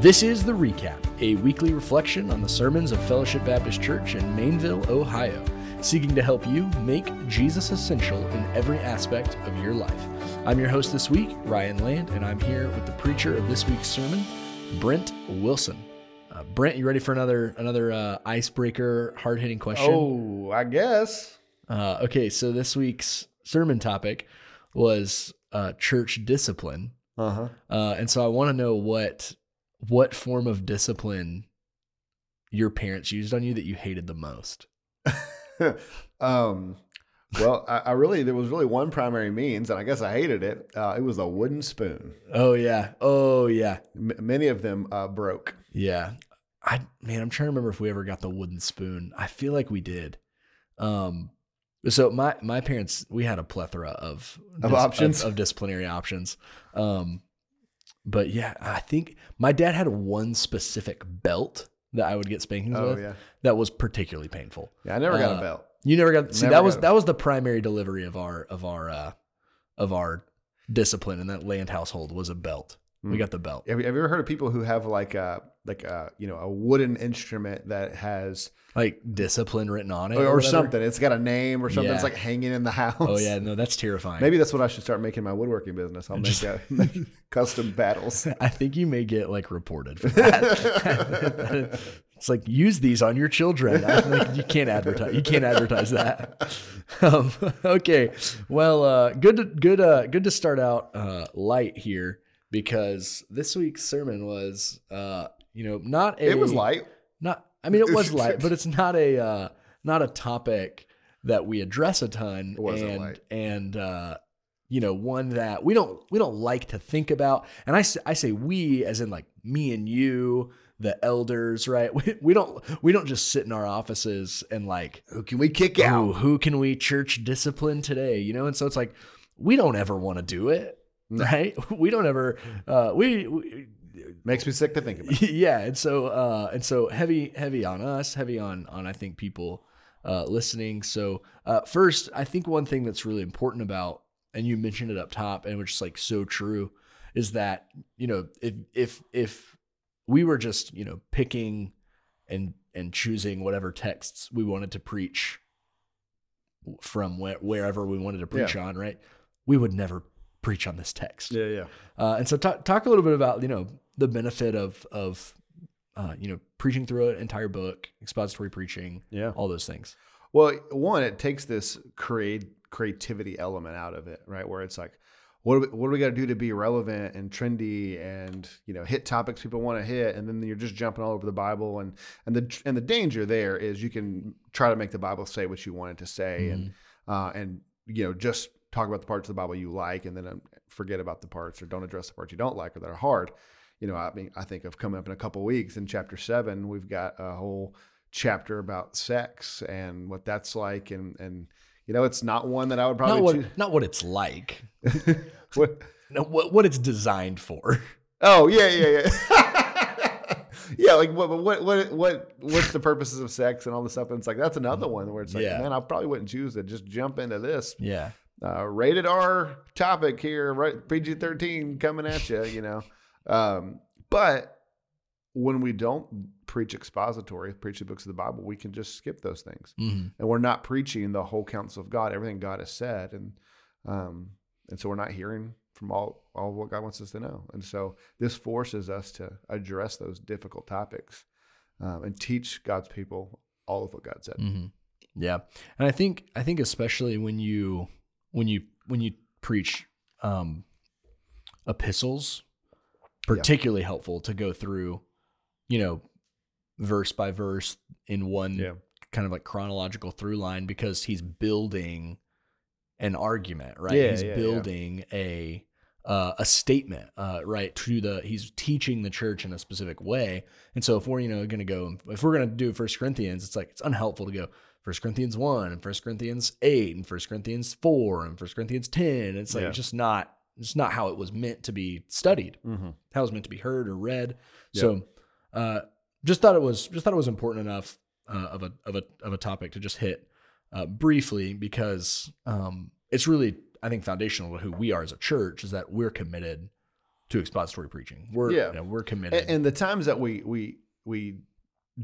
This is The Recap, a weekly reflection on the sermons of Fellowship Baptist Church in Mainville, Ohio, seeking to help you make Jesus essential in every aspect of your life. I'm your host this week, Ryan Land, and I'm here with the preacher of this week's sermon, Brent Wilson. Brent, you ready for another icebreaker, hard-hitting question? Oh, I guess. Okay, so this week's sermon topic was church discipline. Uh-huh. And so I want to know what form of discipline your parents used on you that you hated the most. Well, there was really one primary means, and I guess I hated it. It was a wooden spoon. Oh yeah. Many of them broke. Yeah. I'm trying to remember if we ever got the wooden spoon. I feel like we did. So my parents, we had a plethora of options, of disciplinary options. But yeah, I think my dad had one specific belt that I would get spankings with. Yeah. That was particularly painful. Yeah, I never got a belt. You never got. See, that was the primary delivery of our discipline in that Land household was a belt. Mm. We got the belt. Have you ever heard of people who have a wooden instrument that has like discipline written on it or something? It's got a name or something. Yeah. It's like hanging in the house. Oh yeah. No, that's terrifying. Maybe that's what I should start making my woodworking business. I'll make custom battles. I think you may get like reported for that. It's like, use these on your children. You can't advertise that. Okay. Well, good to start out light here, because this week's sermon was, it was light. It was light, but it's not a topic that we address a ton. It wasn't light. And one that we don't like to think about. And I say we as in like me and you, the elders, right? We don't just sit in our offices and like, who can we kick out? Who can we church discipline today? You know? And so it's like, we don't ever want to do it, right? We don't ever, makes me sick to think about. Yeah. And so heavy on us, heavy on, I think, people listening. So first, I think one thing that's really important about, and you mentioned it up top and which is like so true, is that, if we were just, picking and choosing whatever texts we wanted to preach from wherever we wanted to preach on, right? We would never preach on this text. Yeah. Yeah. And so talk a little bit about, the benefit of preaching through an entire book, expository preaching, all those things. Well, one, it takes this creativity element out of it, right? Where it's like, what do we got to do to be relevant and trendy and, hit topics people want to hit. And then you're just jumping all over the Bible. And the danger there is you can try to make the Bible say what you want it to say. Mm-hmm. And just talk about the parts of the Bible you like, and then forget about the parts or don't address the parts you don't like or that are hard. I think of coming up in a couple of weeks in chapter 7, we've got a whole chapter about sex and what that's like. And it's not one that I would probably choose. Not what it's like. what it's designed for. Oh yeah. Yeah. Like what's the purposes of sex and all this stuff? And it's like, that's another one where it's like, man, I probably wouldn't choose to just jump into this. Yeah. Rated R topic here, right? PG-13 coming at you, but when we don't preach expository, preach the books of the Bible, we can just skip those things. Mm-hmm. And we're not preaching the whole counsel of God, everything God has said. And so we're not hearing from all what God wants us to know. And so this forces us to address those difficult topics and teach God's people all of what God said. Mm-hmm. Yeah. And I think especially when you preach epistles, particularly helpful to go through, verse by verse in one kind of like chronological through line, because he's building an argument, right? Yeah, he's building a statement, right? He's teaching the church in a specific way. And so if we're, going to do 1 Corinthians, it's like, it's unhelpful to go 1 Corinthians 1 and 1 Corinthians 8 and 1 Corinthians 4 and 1 Corinthians 10. It's like, it's not how it was meant to be studied, mm-hmm. how it was meant to be heard or read. Yeah. So, just thought it was important enough, of a topic to just hit, briefly, because, it's really, I think, foundational to who we are as a church, is that we're committed to expository preaching. We're you know, we're committed. And the times that we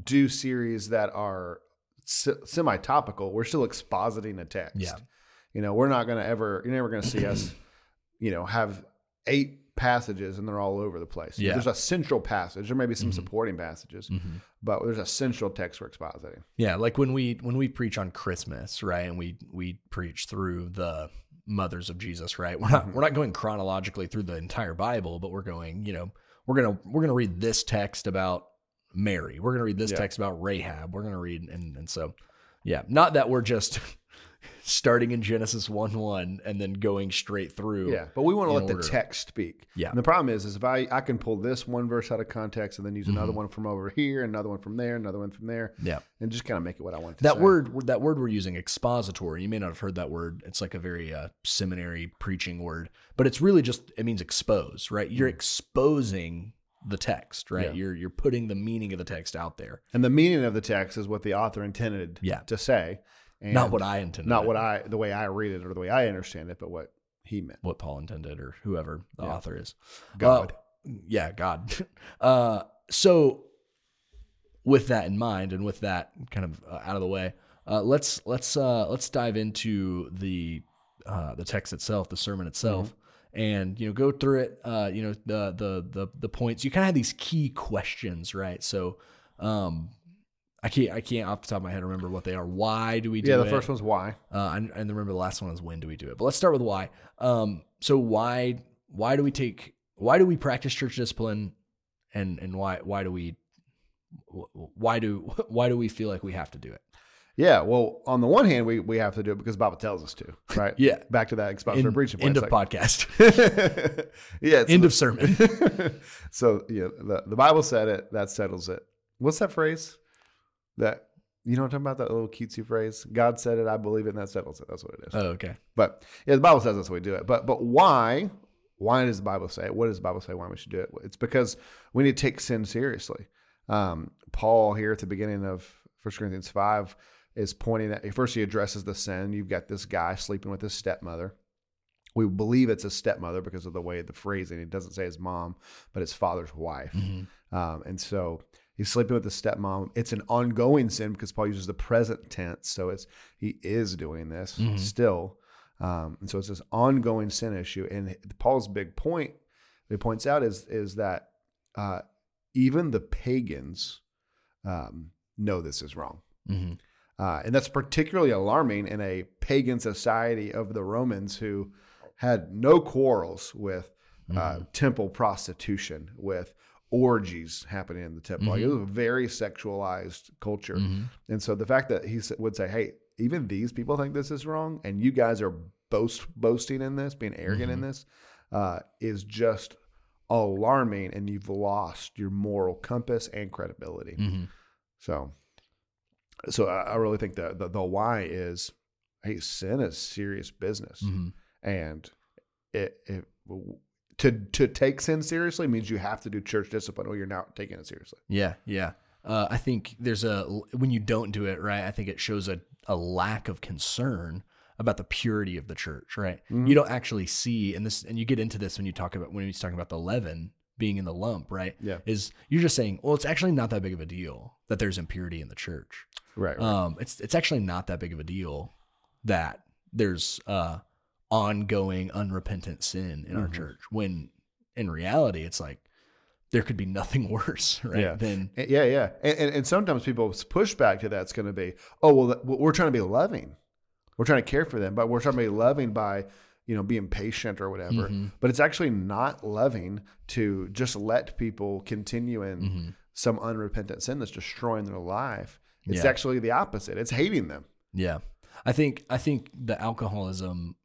do series that are semi-topical, we're still expositing a text. Yeah. You know, we're not going to ever, you're never going to see us, you know, have 8 passages and they're all over the place. Yeah. There's a central passage. There may be some supporting passages, but there's a central text we're expositing. Yeah. Like when we preach on Christmas, right. And we preach through the mothers of Jesus, right. We're not going chronologically through the entire Bible, but we're going, you know, we're going to read this text about Mary. We're going to read this text about Rahab. We're going to read. And so, yeah, not that we're just starting in Genesis 1:1 and then going straight through. Yeah, but we want to let the text speak. Yeah. And the problem is if I can pull this one verse out of context and then use another one from over here, another one from there, another one from there, and just kind of make it what I want it to say. That word we're using, expository, you may not have heard that word. It's like a very seminary preaching word, but it's really just, it means expose, right? You're exposing the text, right? Yeah. You're putting the meaning of the text out there. And the meaning of the text is what the author intended to say. And not what I intended. Not what the way I read it or the way I understand it, but what he meant. What Paul intended or whoever the author is. God. God. So with that in mind and with that kind of out of the way, let's dive into the text itself, the sermon itself. Mm-hmm. And, you know, go through it, you know, the points. You kind of have these key questions, right? So, I can't off the top of my head remember what they are. Why do we do it? Yeah, the first one's why. And remember the last one is when do we do it. But let's start with why. So why do we practice church discipline, and why do we feel like we have to do it? Yeah, well, on the one hand, we have to do it because the Bible tells us to, right? Yeah. Back to that expository preaching point. End of podcast. End of sermon. So yeah, the Bible said it. That settles it. What's that phrase? That, you know what I'm talking about, that little cutesy phrase? God said it, I believe it, and that settles it. That's what it is. Oh, okay. But yeah, the Bible says that's the way we do it. But why? Why does the Bible say it? What does the Bible say why we should do it? It's because we need to take sin seriously. Paul here at the beginning of 1 Corinthians 5 is pointing at, first he addresses the sin. You've got this guy sleeping with his stepmother. We believe it's his stepmother because of the way the phrasing. He doesn't say his mom, but his father's wife. Mm-hmm. And so he's sleeping with his stepmom. It's an ongoing sin because Paul uses the present tense. So he is doing this still. And so it's this ongoing sin issue. And Paul's big point that he points out is that even the pagans know this is wrong. Mm-hmm. And that's particularly alarming in a pagan society of the Romans who had no quarrels with temple prostitution, with orgies happening in the temple. Like it was a very sexualized culture. And so the fact that he would say, hey, even these people think this is wrong, and you guys are boasting in this, being arrogant in this, is just alarming, and you've lost your moral compass and credibility. So I really think the why is, hey, sin is serious business. And it To take sin seriously means you have to do church discipline, or you're not taking it seriously. Yeah. I think when you don't do it right, I think it shows a lack of concern about the purity of the church, right? Mm-hmm. You don't actually see, and you get into this when he's talking about the leaven being in the lump, right? Yeah. Is you're just saying, well, it's actually not that big of a deal that there's impurity in the church, right? It's actually not that big of a deal that there's ongoing unrepentant sin in our church, when in reality it's like there could be nothing worse, right? Than and sometimes people's pushback to that's going to be, oh well, we're trying to be loving, we're trying to care for them, but we're trying to be loving by, you know, being patient or whatever. But it's actually not loving to just let people continue in some unrepentant sin that's destroying their life. It's actually the opposite. It's hating them. I think the alcoholism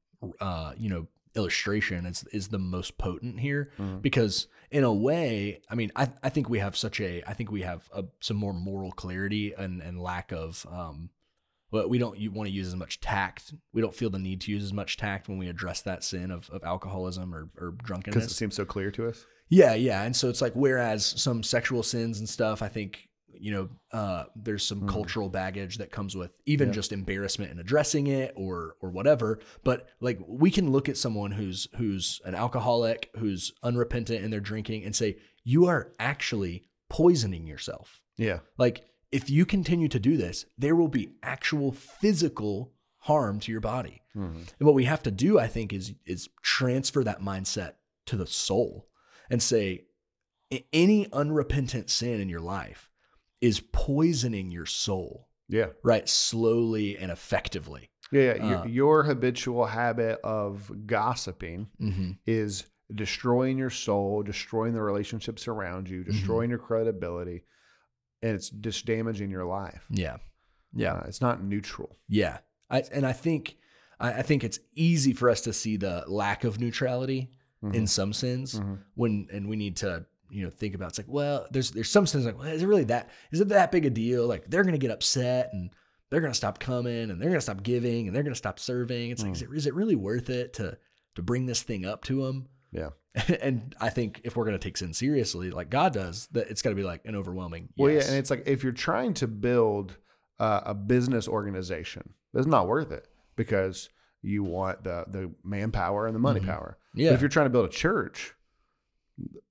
illustration is the most potent here, because in a way, I mean, I think we have some more moral clarity and lack of, but we don't want to use as much tact. We don't feel the need to use as much tact when we address that sin of alcoholism or drunkenness. Because it seems so clear to us. Yeah. And so it's like, whereas some sexual sins and stuff, I think, you know, there's some cultural baggage that comes with even just embarrassment in addressing it or whatever. But like, we can look at someone who's an alcoholic, who's unrepentant in their drinking, and say, you are actually poisoning yourself. Yeah. Like, if you continue to do this, there will be actual physical harm to your body. Mm-hmm. And what we have to do, I think, is transfer that mindset to the soul and say, any unrepentant sin in your life is poisoning your soul. Yeah. Right. Slowly and effectively. Yeah. Your habitual habit of gossiping is destroying your soul, destroying the relationships around you, destroying your credibility, and it's just damaging your life. Yeah. Yeah. It's not neutral. Yeah. I think it's easy for us to see the lack of neutrality in some sins when we need to, you know, think about, it's like, well, there's some sins, like, well, is it really that, is it that big a deal? Like, they're going to get upset and they're going to stop coming and they're going to stop giving and they're going to stop serving. It's like, is it really worth it to bring this thing up to them? Yeah. And I think if we're going to take sin seriously, like God does, that it's got to be like an overwhelming. Well, yes. Yeah. And it's like, if you're trying to build a business organization, that's not worth it because you want the manpower and the money power. Yeah. But if you're trying to build a church,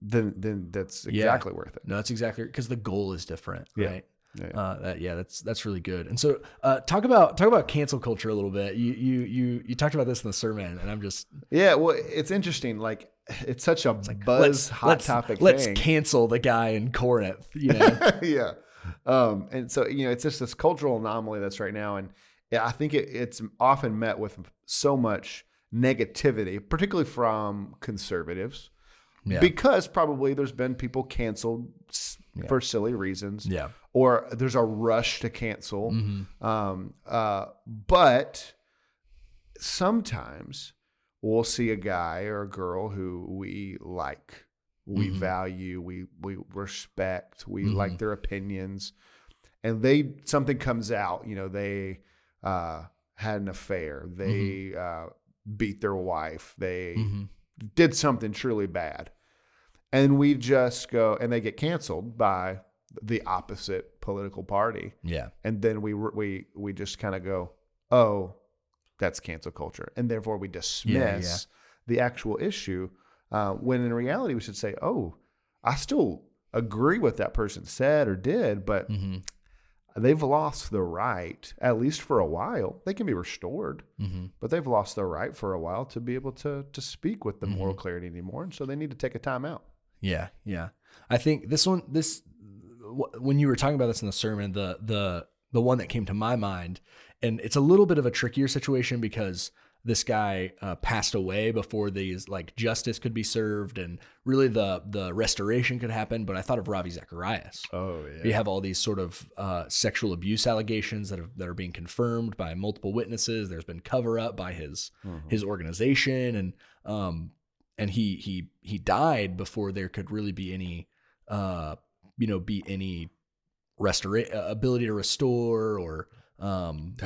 then that's exactly worth it. No, that's exactly, because the goal is different, right? Yeah, yeah. That's really good. And so, talk about cancel culture a little bit. You talked about this in the sermon, and I'm just Well, it's interesting. Like, it's such a hot topic. Let's cancel the guy in Corinth. You know? Yeah. And so, you know, it's just this cultural anomaly that's right now, and I think it's often met with so much negativity, particularly from conservatives. Yeah. Because probably there's been people canceled for silly reasons, or there's a rush to cancel. But sometimes we'll see a guy or a girl who we like, we value, we respect, we like their opinions, and something comes out. You know, they had an affair, they beat their wife, they did something truly bad. And we just go, and they get canceled by the opposite political party. Yeah. And then we just kind of go, oh, that's cancel culture. And therefore we dismiss the actual issue. When in reality, we should say, oh, I still agree with that person said or did, but they've lost the right, at least for a while. They can be restored, but they've lost the right for a while to be able to speak with the moral clarity anymore. And so they need to take a time out. Yeah. Yeah. I think this, when you were talking about this in the sermon, the one that came to my mind, and it's a little bit of a trickier situation because this guy passed away before these, like, justice could be served and really the restoration could happen. But I thought of Ravi Zacharias. Oh, yeah. We have all these sort of sexual abuse allegations that are being confirmed by multiple witnesses. There's been cover up by his organization, and he died before there could really be any ability to restore or. To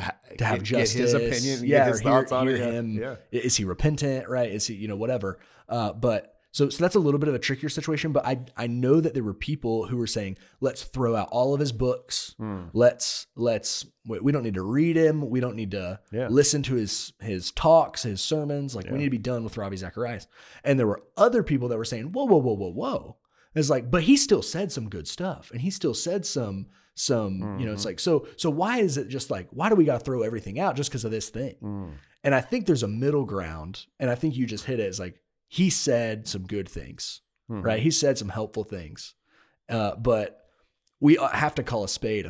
have justice, his opinion, his thoughts on him. Yeah. Is he repentant? Right. Is he, you know, whatever. But so that's a little bit of a trickier situation, but I know that there were people who were saying, let's throw out all of his books. We don't need to read him. We don't need to listen to his talks, his sermons. Like we need to be done with Ravi Zacharias. And there were other people that were saying, whoa. It's like, but he still said some good stuff, and he still said some, you know, it's like, so why is it just like, why do we got to throw everything out just because of this thing? And I think there's a middle ground, and I think you just hit it. It's like, he said some good things, right? He said some helpful things, but we have to call a spade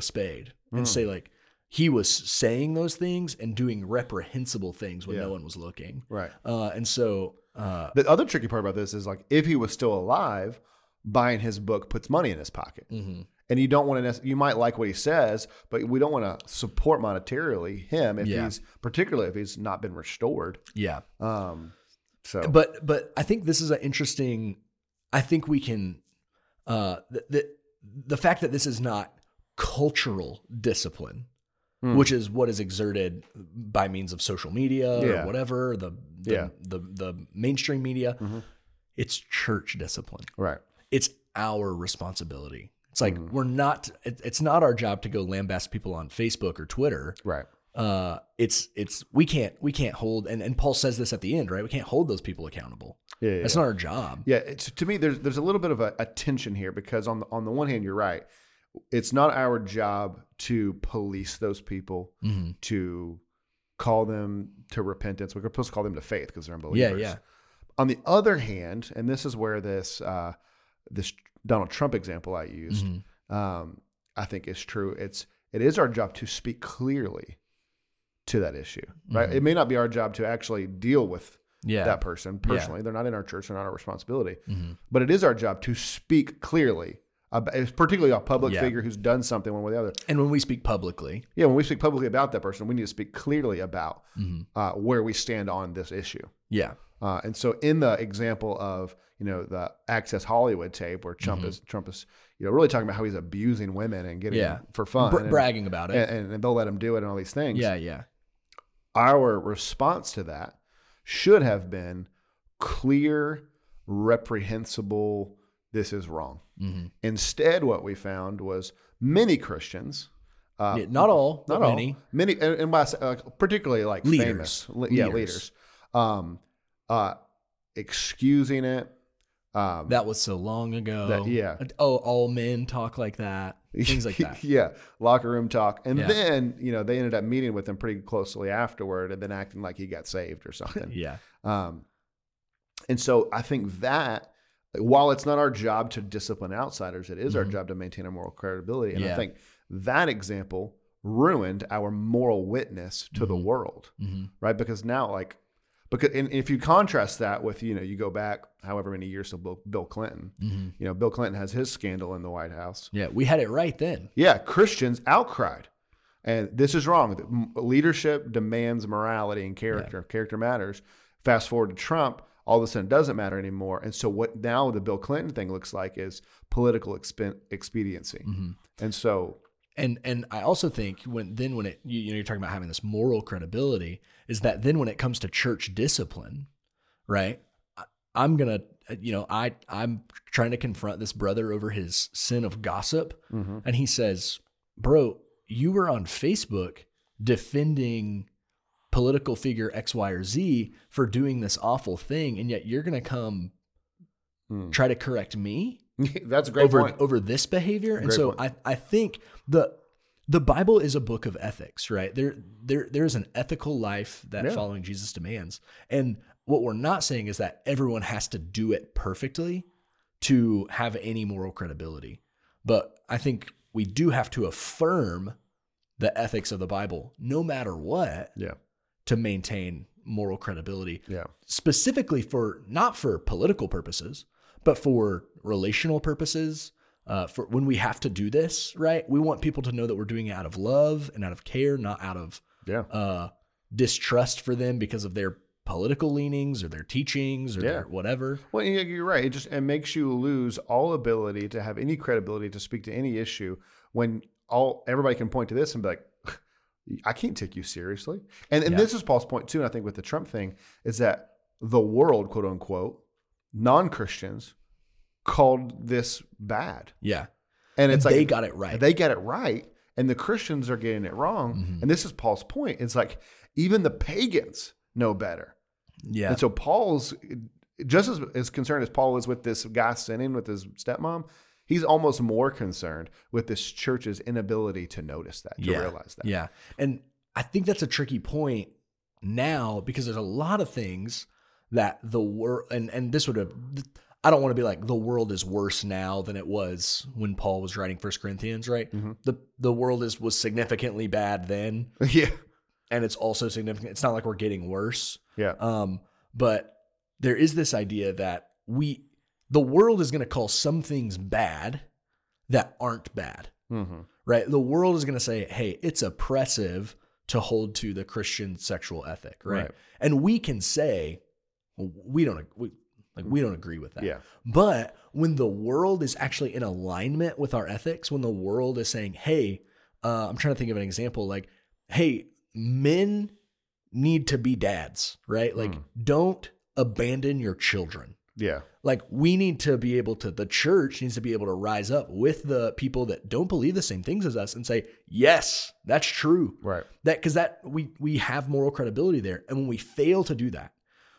and say, like, he was saying those things and doing reprehensible things when no one was looking. Right. And so, the other tricky part about this is, like, if he was still alive, buying his book puts money in his pocket. And you don't want to, you might like what he says, but we don't want to support monetarily him if he's, particularly if he's not been restored. Yeah. But I think this is an interesting, I think we can, the fact that this is not cultural discipline, which is what is exerted by means of social media or whatever, the mainstream media, it's church discipline. Right. It's our responsibility It's like, we're not, it's not our job to go lambast people on Facebook or Twitter. Right. We can't hold, and Paul says this at the end, right? We can't hold those people accountable. Yeah. That's not our job. Yeah. It's, to me, there's a little bit of a tension here, because on the one hand, you're right. It's not our job to police those people, mm-hmm. to call them to repentance. We're supposed to call them to faith because they're unbelievers. Yeah, yeah. On the other hand, and this is where this Donald Trump example I used, mm-hmm. I think is true. It is our job to speak clearly to that issue, right? Mm-hmm. It may not be our job to actually deal with that person personally. Yeah. They're not in our church. They're not our responsibility. Mm-hmm. But it is our job to speak clearly. Particularly a public figure who's done something one way or the other. And when we speak publicly about that person, we need to speak clearly about mm-hmm. Where we stand on this issue. Yeah. And so in the example of, the Access Hollywood tape where Trump mm-hmm. is really talking about how he's abusing women and getting for fun. Bragging about it. And they'll let him do it and all these things. Yeah, yeah. Our response to that should have been clear, reprehensible, this is wrong. Mm-hmm. Instead, what we found was many Christians, not all, many, and particularly like leaders. famous leaders, excusing it. That was so long ago. All men talk like that. Things like that. Yeah. Locker room talk. And then, they ended up meeting with him pretty closely afterward and then acting like he got saved or something. Yeah. And so I think that, while it's not our job to discipline outsiders, it is mm-hmm. our job to maintain our moral credibility. And I think that example ruined our moral witness to mm-hmm. the world, mm-hmm. right? Because now, and if you contrast that with, you go back however many years to Bill Clinton, mm-hmm. Bill Clinton has his scandal in the White House. Yeah, we had it right then. Yeah, Christians outcried. And this is wrong. Leadership demands morality and character. Yeah. Character matters. Fast forward to Trump. All of a sudden, it doesn't matter anymore. And so what now the Bill Clinton thing looks like is political expediency. Mm-hmm. And so, and I also think when it you're talking about having this moral credibility, is that then when it comes to church discipline, right? I'm gonna I'm trying to confront this brother over his sin of gossip, mm-hmm. and he says, "Bro, you were on Facebook defending political figure X, Y, or Z for doing this awful thing. And yet you're going to come try to correct me." That's a great point. Over this behavior. And so I think the Bible is a book of ethics, right? There is an ethical life that following Jesus demands. And what we're not saying is that everyone has to do it perfectly to have any moral credibility. But I think we do have to affirm the ethics of the Bible, no matter what. Yeah. To maintain moral credibility, specifically not for political purposes, but for relational purposes, for when we have to do this, right? We want people to know that we're doing it out of love and out of care, not out of distrust for them because of their political leanings or their teachings or their whatever. Well, you're right. It makes you lose all ability to have any credibility to speak to any issue when everybody can point to this and be like, I can't take you seriously. And this is Paul's point too. And I think with the Trump thing is that the world, quote unquote, non-Christians called this bad. Yeah. And it's they got it right. They got it right. And the Christians are getting it wrong. Mm-hmm. And this is Paul's point. It's like, even the pagans know better. Yeah. And so Paul's just as concerned as Paul is with this guy sinning with his stepmom. He's almost more concerned with this church's inability to notice that, to realize that. Yeah. And I think that's a tricky point now, because there's a lot of things that the world, and this would have, I don't want to be like the world is worse now than it was when Paul was writing 1 Corinthians, right? Mm-hmm. The world was significantly bad then. Yeah. And it's also significant. It's not like we're getting worse. Yeah. But there is this idea that the world is going to call some things bad that aren't bad, mm-hmm. right? The world is going to say, hey, it's oppressive to hold to the Christian sexual ethic, right? And we can say, well, we don't agree with that. Yeah. But when the world is actually in alignment with our ethics, when the world is saying, hey, I'm trying to think of an example, like, hey, men need to be dads, right? Like, don't abandon your children. Yeah. Like we need to be able to, the church needs to be able to rise up with the people that don't believe the same things as us and say, yes, that's true. Right. Because we have moral credibility there. And when we fail to do that,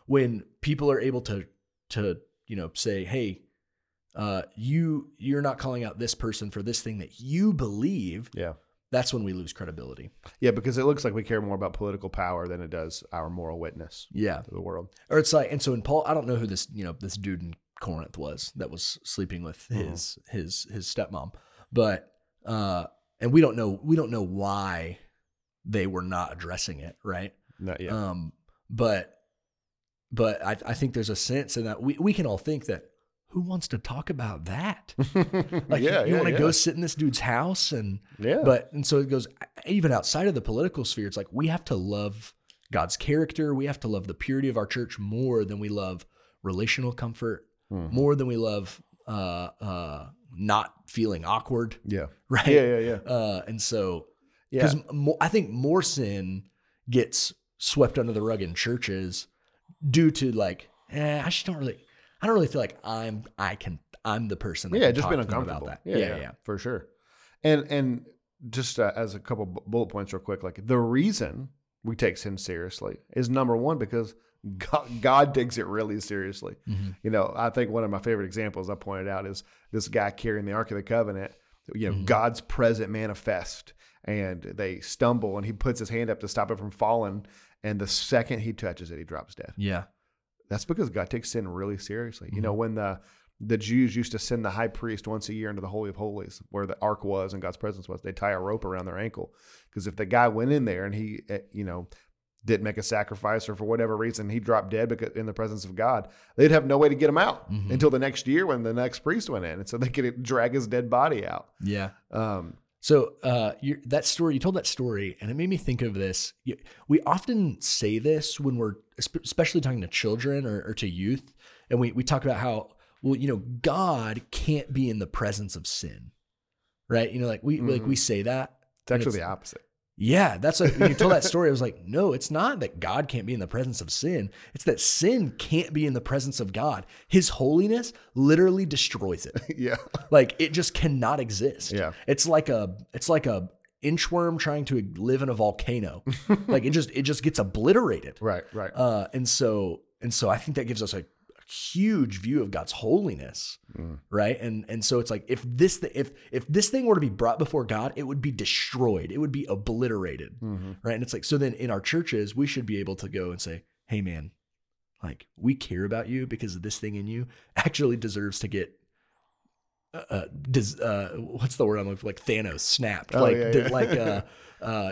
when people are able to say, hey, you're not calling out this person for this thing that you believe. Yeah. That's when we lose credibility. Yeah, because it looks like we care more about political power than it does our moral witness. Yeah. To the world. Or it's like, and so in Paul, I don't know who this, this dude in Corinth was that was sleeping with his stepmom, but and we don't know why they were not addressing it, right? Not yet. But I think there's a sense in that we can all think that. Who wants to talk about that? Like you want to go sit in this dude's house and so it goes even outside of the political sphere. It's like, we have to love God's character. We have to love the purity of our church more than we love relational comfort, more than we love, not feeling awkward. Yeah. Right. Yeah. I think more sin gets swept under the rug in churches due to like, I don't really feel like I'm the person. That can just been uncomfortable about that. Yeah, for sure. And just as a couple bullet points, real quick, like the reason we take sin seriously is number one because God takes it really seriously. Mm-hmm. I think one of my favorite examples I pointed out is this guy carrying the Ark of the Covenant. God's present manifest, and they stumble, and he puts his hand up to stop it from falling, and the second he touches it, he drops dead. Yeah. That's because God takes sin really seriously. Mm-hmm. When the Jews used to send the high priest once a year into the Holy of Holies where the ark was and God's presence was, they tie a rope around their ankle. Because if the guy went in there and he, didn't make a sacrifice or for whatever reason, he dropped dead because in the presence of God, they'd have no way to get him out until the next year when the next priest went in. And so they could drag his dead body out. Yeah. You told that story and it made me think of this. We often say this when we're especially talking to children or to youth. And we talk about how, God can't be in the presence of sin, right? We say that. It's actually the opposite. Yeah. That's like, when you told that story, I was like, no, it's not that God can't be in the presence of sin. It's that sin can't be in the presence of God. His holiness literally destroys it. Yeah. Like it just cannot exist. Yeah. It's like a inchworm trying to live in a volcano. Like it just gets obliterated. Right. And so I think that gives us a huge view of God's holiness. Right. And so it's like, if this thing were to be brought before God, it would be destroyed. It would be obliterated. Mm-hmm. Right. And it's like, so then in our churches, we should be able to go and say, hey man, like we care about you because of this thing in you actually deserves to get what's the word I'm looking for? Like Thanos snapped,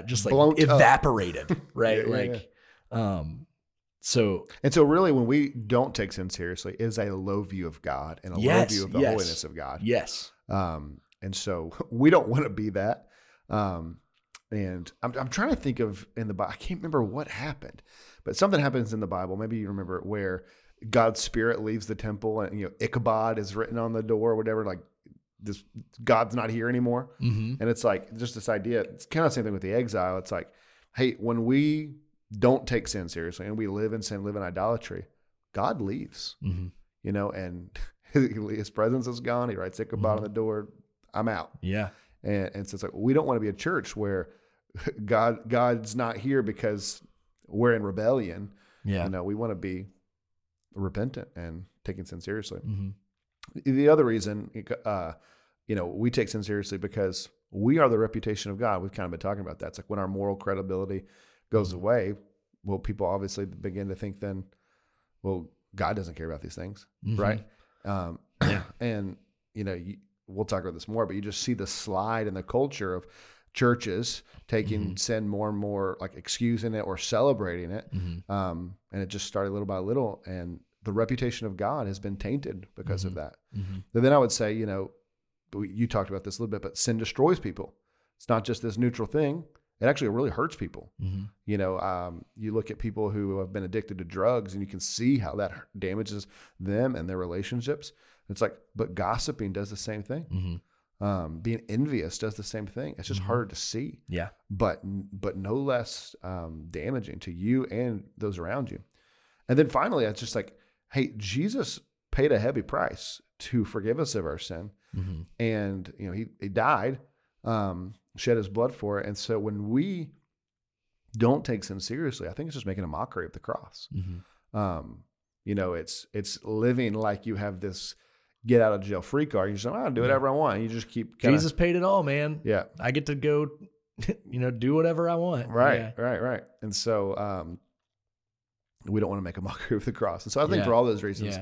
just like blown evaporated. Up. Right. So really when we don't take sin seriously is a low view of God and a low view of the holiness of God. Yes. And so we don't want to be that. And I'm trying to think of in the Bible, I can't remember what happened, but something happens in the Bible. Maybe you remember it where God's spirit leaves the temple and, Ichabod is written on the door or whatever, like this God's not here anymore. Mm-hmm. And it's like, just this idea, it's kind of the same thing with the exile. It's like, hey, when we don't take sin seriously and we live in sin, live in idolatry, God leaves, and his presence is gone. He writes Ichabod on the door. I'm out. Yeah. And so it's like, we don't want to be a church where God's not here because we're in rebellion. Yeah. We want to be repentant and taking sin seriously. Mm-hmm. The other reason, we take sin seriously because we are the reputation of God. We've kind of been talking about that. It's like when our moral credibility goes away, well, people obviously begin to think then, well, God doesn't care about these things. Mm-hmm. Right. We'll talk about this more, but you just see the slide in the culture of churches taking sin more and more, like excusing it or celebrating it. Mm-hmm. And it just started little by little. And the reputation of God has been tainted because of that. Mm-hmm. And then I would say, you talked about this a little bit, but sin destroys people. It's not just this neutral thing. It actually really hurts people. Mm-hmm. You look at people who have been addicted to drugs and you can see how that damages them and their relationships. It's like, but gossiping does the same thing. Mm-hmm. Being envious does the same thing. It's just harder to see. Yeah. But no less damaging to you and those around you. And then finally, it's just like, hey, Jesus paid a heavy price to forgive us of our sin. Mm-hmm. And, you know, he died, shed his blood for it. And so when we don't take sin seriously, I think it's just making a mockery of the cross. Mm-hmm. You know, it's living like you have this get out of jail free card. You just say, I'll do whatever I want. You just keep kinda, Jesus paid it all, man. Yeah. I get to go, you know, do whatever I want. Right. Yeah. Right. Right. And so, we don't want to make a mockery of the cross. And so I think for all those reasons,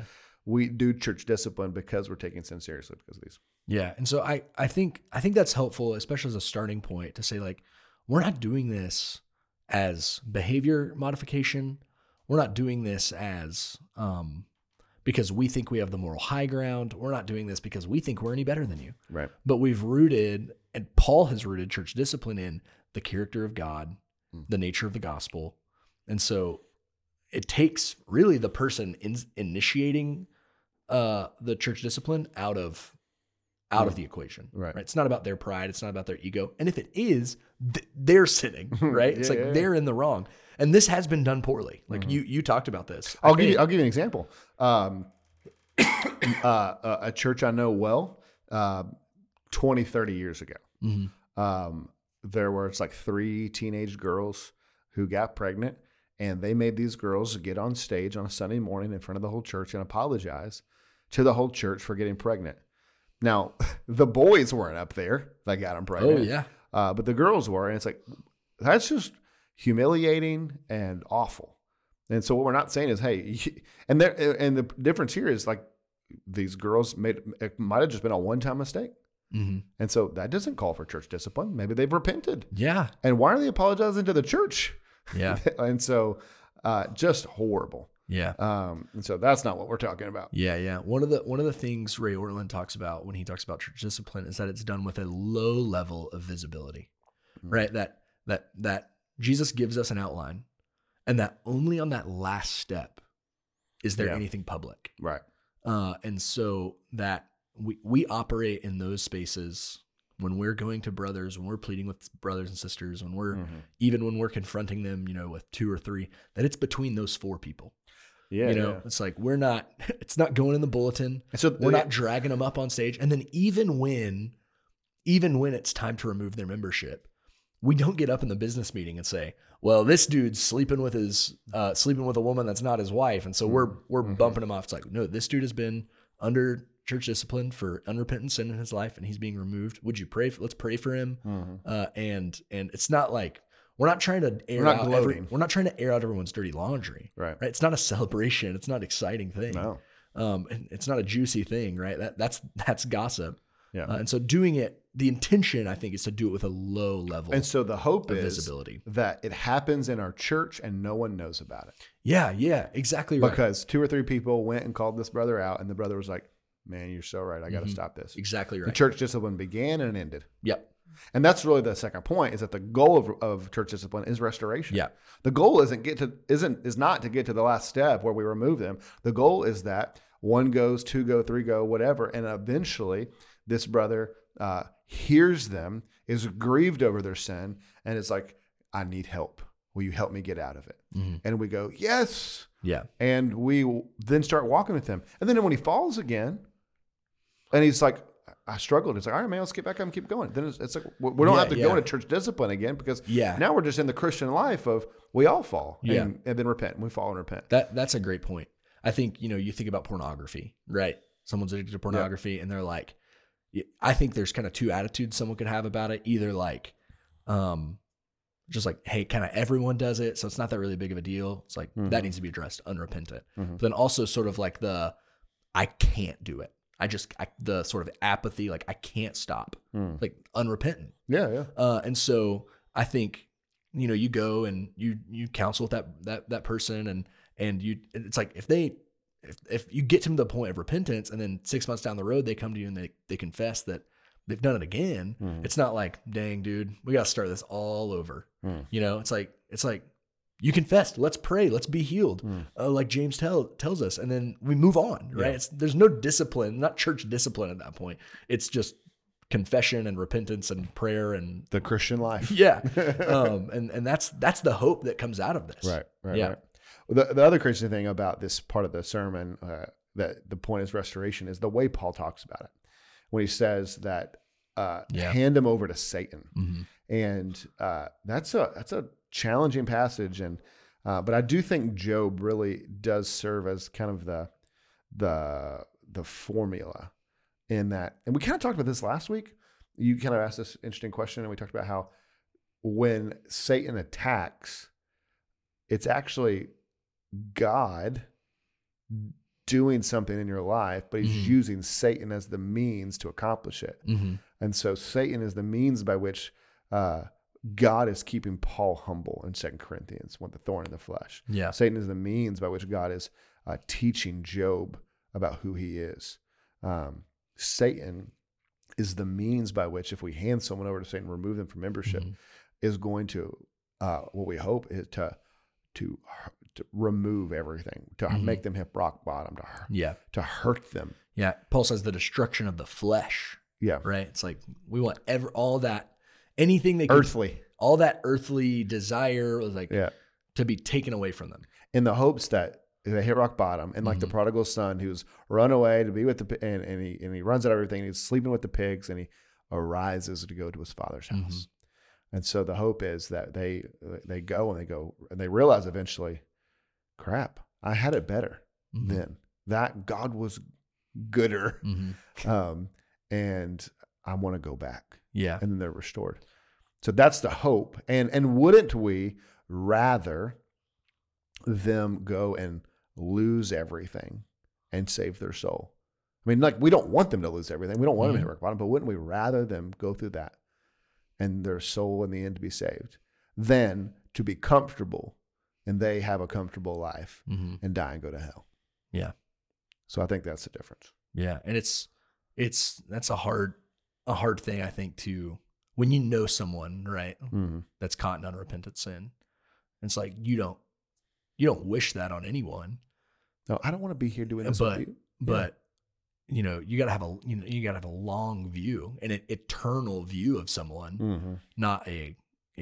we do church discipline because we're taking sin seriously because of these. Yeah. And so I think that's helpful, especially as a starting point to say, like, we're not doing this as behavior modification. We're not doing this as, because we think we have the moral high ground. We're not doing this because we think we're any better than you. Right. But we've rooted, and Paul has rooted church discipline in the character of God, the nature of the gospel. And so it takes really the person initiating the church discipline out of the equation. Right. Right. It's not about their pride. It's not about their ego. And if it is, they're sinning, right? It's they're in the wrong. And this has been done poorly. Like you talked about this. I'll give you an example. A church I know well, 20, 30 years ago, there were, it's like three teenage girls who got pregnant, and they made these girls get on stage on a Sunday morning in front of the whole church and apologize to the whole church for getting pregnant. Now, the boys weren't up there that got them pregnant. Oh, yeah. But the girls were. And it's like, that's just humiliating and awful. And so what we're not saying is, hey, and the difference here is, like, these girls might have just been a one-time mistake. Mm-hmm. And so that doesn't call for church discipline. Maybe they've repented. Yeah. And why are they apologizing to the church? Yeah. And so just horrible. Yeah. And so that's not what we're talking about. Yeah. Yeah. One of the things Ray Ortland talks about when he talks about church discipline is that it's done with a low level of visibility, right? That Jesus gives us an outline, and that only on that last step is there anything public. Right. And so that we operate in those spaces when we're going to brothers, when we're pleading with brothers and sisters, when we're, even when we're confronting them, you know, with two or three, that it's between those four people. Yeah, you know, it's like it's not going in the bulletin. So we're not dragging them up on stage. And then even when it's time to remove their membership, we don't get up in the business meeting and say, well, this dude's sleeping with a woman that's not his wife. And so we're bumping him off. It's like, no, this dude has been under church discipline for unrepentant sin in his life, and he's being removed. Would you pray? Let's pray for him. And it's not like, we're not trying to air out everyone's dirty laundry. Right. It's not a celebration. It's not an exciting thing. No. And it's not a juicy thing, right? That's gossip. Yeah. And so doing it, the intention, I think, is to do it with a low level. And so the hope is visibility, that it happens in our church and no one knows about it. Yeah. Yeah. Exactly right. Because two or three people went and called this brother out, and the brother was like, man, you're so right. I got to stop this. Exactly right. The church discipline began and ended. Yep. And that's really the second point, is that the goal of church discipline is restoration. Yeah. The goal is not to get to the last step where we remove them. The goal is that one goes, two go, three go, whatever. And eventually this brother hears them, is grieved over their sin, and is like, I need help. Will you help me get out of it? Mm-hmm. And we go, yes. Yeah. And we then start walking with him. And then when he falls again, and he's like, I struggled. It's like, all right, man, let's get back up and keep going. Then it's like, we don't have to go into church discipline again, because now we're just in the Christian life of we all fall and then repent, and we fall and repent. That's a great point. I think, you know, you think about pornography, right? Someone's addicted to pornography and they're like, I think there's kind of two attitudes someone could have about it. Either like, just like, hey, kind of everyone does it, so it's not that really big of a deal. It's like, that needs to be addressed, unrepentant. But then also sort of like I can't do it. The sort of apathy, like I can't stop, like unrepentant. Yeah, yeah. And so I think, you know, you go and you counsel with that person, and you, it's like if you get to the point of repentance, and then 6 months down the road they come to you and they confess that they've done it again. It's not like, dang, dude, we got to start this all over. You know, it's like you confessed, let's pray, let's be healed. Like James tells us, and then we move on, right? Yeah. There's no discipline, not church discipline at that point. It's just confession and repentance and prayer and the Christian life. Yeah. And that's the hope that comes out of this. Right. Right. Yeah. Right. The other crazy thing about this part of the sermon that the point is restoration is the way Paul talks about it when he says that hand him over to Satan. Mm-hmm. And that's a challenging passage. And but I do think Job really does serve as kind of the formula in that. And we kind of talked about this last week. You kind of asked this interesting question, and we talked about how when Satan attacks, it's actually God doing something in your life, but he's mm-hmm. using Satan as the means to accomplish it. Mm-hmm. And so Satan is the means by which God is keeping Paul humble in 2 Corinthians, with the thorn in the flesh. Yeah. Satan is the means by which God is teaching Job about who he is. Satan is the means by which, if we hand someone over to Satan, remove them from membership, mm-hmm. is going to, what we hope is to remove everything, to mm-hmm. make them hit rock bottom, to hurt them. Yeah. Paul says the destruction of the flesh. Yeah. Right. It's like we want all that, anything they can, earthly, all that earthly desire was like to be taken away from them, in the hopes that they hit rock bottom. And like mm-hmm. the prodigal son who's run away to be with the, and he runs out of everything. He's sleeping with the pigs, and he arises to go to his father's house. Mm-hmm. And so the hope is that they go and they realize eventually, crap, I had it better mm-hmm. then. That God was gooder. Mm-hmm. And I want to go back. Yeah. And then they're restored. So that's the hope. And wouldn't we rather them go and lose everything and save their soul? I mean, like, we don't want them to lose everything. We don't want them to hit rock bottom, but wouldn't we rather them go through that and their soul in the end to be saved than to be comfortable and they have a comfortable life mm-hmm. and die and go to hell? Yeah. So I think that's the difference. Yeah. And that's a hard thing, I think, to, when you know someone, right, mm-hmm. that's caught in unrepentant sin. It's like, you don't wish that on anyone. No, I don't want to be here doing this with you. But you gotta have a long view, and an eternal view of someone, mm-hmm. not a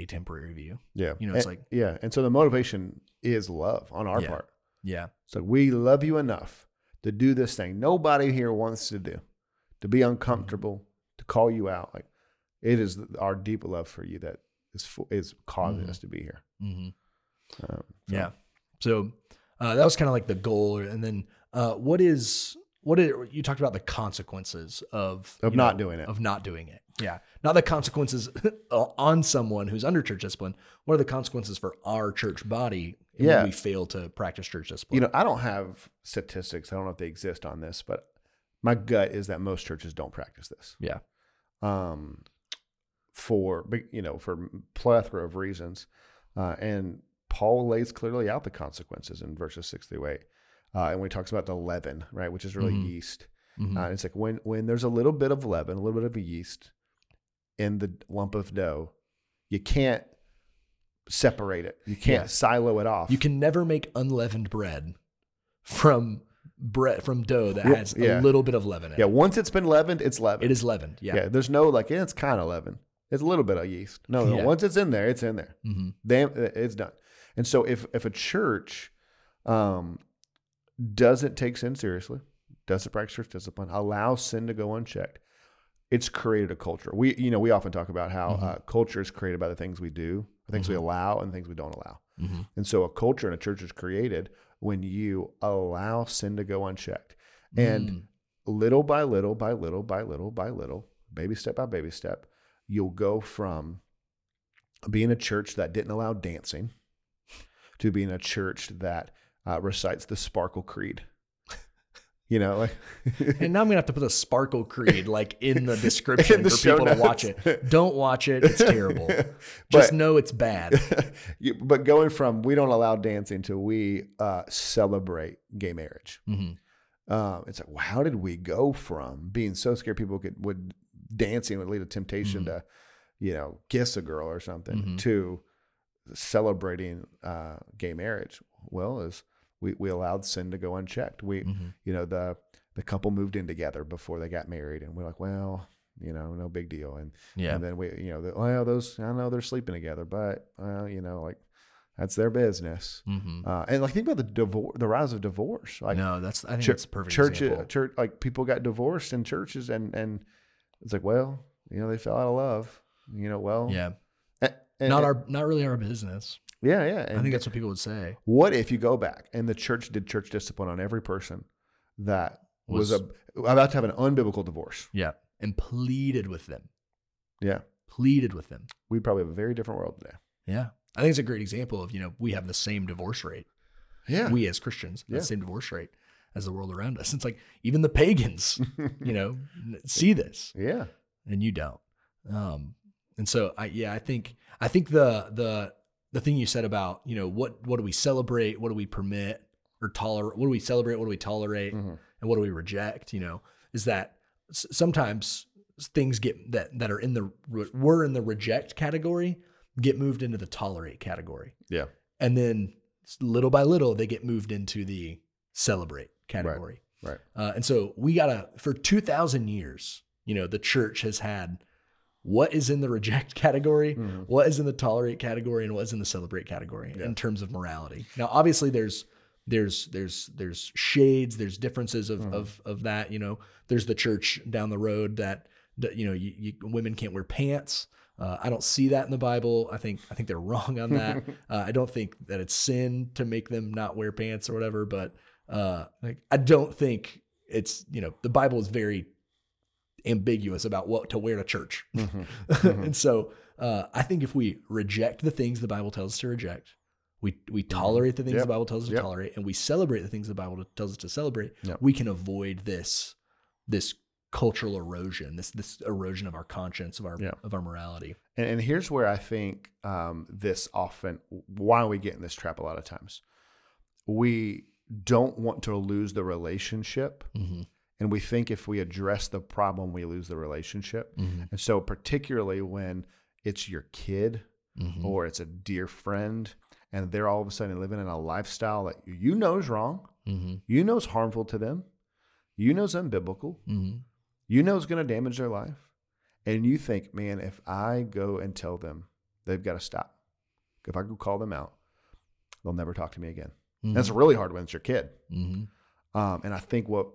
temporary view. Yeah. And so the motivation is love on our part. Yeah. So we love you enough to do this thing nobody here wants to do, to be uncomfortable, mm-hmm. to call you out. Like, it is our deep love for you that is causing mm-hmm. us to be here. Mm-hmm. Yeah. So that was kind of like the goal. And then you talked about the consequences of not doing it. Yeah. Not the consequences on someone who's under church discipline. What are the consequences for our church body when we fail to practice church discipline? I don't have statistics. I don't know if they exist on this, but my gut is that most churches don't practice this. Yeah. For plethora of reasons. And Paul lays clearly out the consequences in verses 6-8. And when he talks about the leaven, right, which is really mm-hmm. yeast. Mm-hmm. It's like when there's a little bit of leaven, a little bit of a yeast in the lump of dough, you can't separate it. You can't silo it off. You can never make unleavened bread from dough that has a little bit of leaven in it. Yeah, once it's been leavened, it's leavened. It is leavened, yeah. There's no it's kind of leaven. It's a little bit of yeast. No, once it's in there, it's in there. Mm-hmm. Damn, it's done. And so if a church doesn't take sin seriously, doesn't practice church discipline, allows sin to go unchecked, it's created a culture. We often talk about how mm-hmm. Culture is created by the things we do, the things mm-hmm. we allow, and the things we don't allow. Mm-hmm. And so a culture in a church is created when you allow sin to go unchecked. And little by little, baby step by baby step, you'll go from being a church that didn't allow dancing to being a church that recites the Sparkle Creed. And now I'm gonna have to put a Sparkle Creed in the description for people to watch it. Don't watch it; it's terrible. Just know it's bad. But going from we don't allow dancing to we celebrate gay marriage, mm-hmm. It's like, well, how did we go from being so scared people would dancing would lead to temptation mm-hmm. to, kiss a girl or something mm-hmm. to celebrating gay marriage? Well, as we allowed sin to go unchecked. We, mm-hmm. The couple moved in together before they got married, and we're like, well, no big deal. And then we, they're sleeping together, but That's their business. Mm-hmm. And like, think about the rise of divorce. Like, no, that's, I think that's a perfect example. Church, like people got divorced in churches, and it's like, well, you know, they fell out of love, you know, well, yeah, and not really our business. Yeah. Yeah. And I think that's what people would say. What if you go back and the church did church discipline on every person that was about to have an unbiblical divorce? Yeah. And pleaded with them. Yeah. Pleaded with them. We'd probably have a very different world today. Yeah. I think it's a great example of, you know, we have the same divorce rate. Yeah. We as Christians have the same divorce rate as the world around us. It's like even the pagans, you know, see this. Yeah. And you don't. And so I think the thing you said about, you know, what do we celebrate? What do we permit or tolerate? What do we celebrate? What do we tolerate? Mm-hmm. And what do we reject? You know, is that sometimes things get that are in the, we're in the reject category, get moved into the tolerate category. Yeah. And then little by little, they get moved into the celebrate category. Right. And so we gotta, for 2000 years, you know, the church has had what is in the reject category, mm-hmm. what is in the tolerate category, and what is in the celebrate category in terms of morality. Now, obviously there's shades, there's differences of, mm-hmm. of that, you know, there's the church down the road that, you know, women can't wear pants. I don't see that in the Bible. I think they're wrong on that. I don't think that it's sin to make them not wear pants or whatever, but I don't think it's, you know, the Bible is very ambiguous about what to wear to church. Mm-hmm. Mm-hmm. And so I think if we reject the things the Bible tells us to reject, we tolerate the things the Bible tells us to tolerate, and we celebrate the things the Bible tells us to celebrate, we can avoid this cultural erosion, this erosion of our conscience, of our morality. And here's where I think this often, why we get in this trap a lot of times. We don't want to lose the relationship. Mm-hmm. And we think if we address the problem, we lose the relationship. Mm-hmm. And so particularly when it's your kid mm-hmm. or it's a dear friend, and they're all of a sudden living in a lifestyle that you know is wrong, mm-hmm. you know is harmful to them, you know is unbiblical, mm-hmm. you know is going to damage their life. And you think, man, if I go and tell them, they've got to stop. If I go call them out, they'll never talk to me again. Mm-hmm. That's really hard when it's your kid. Mm-hmm. And I think what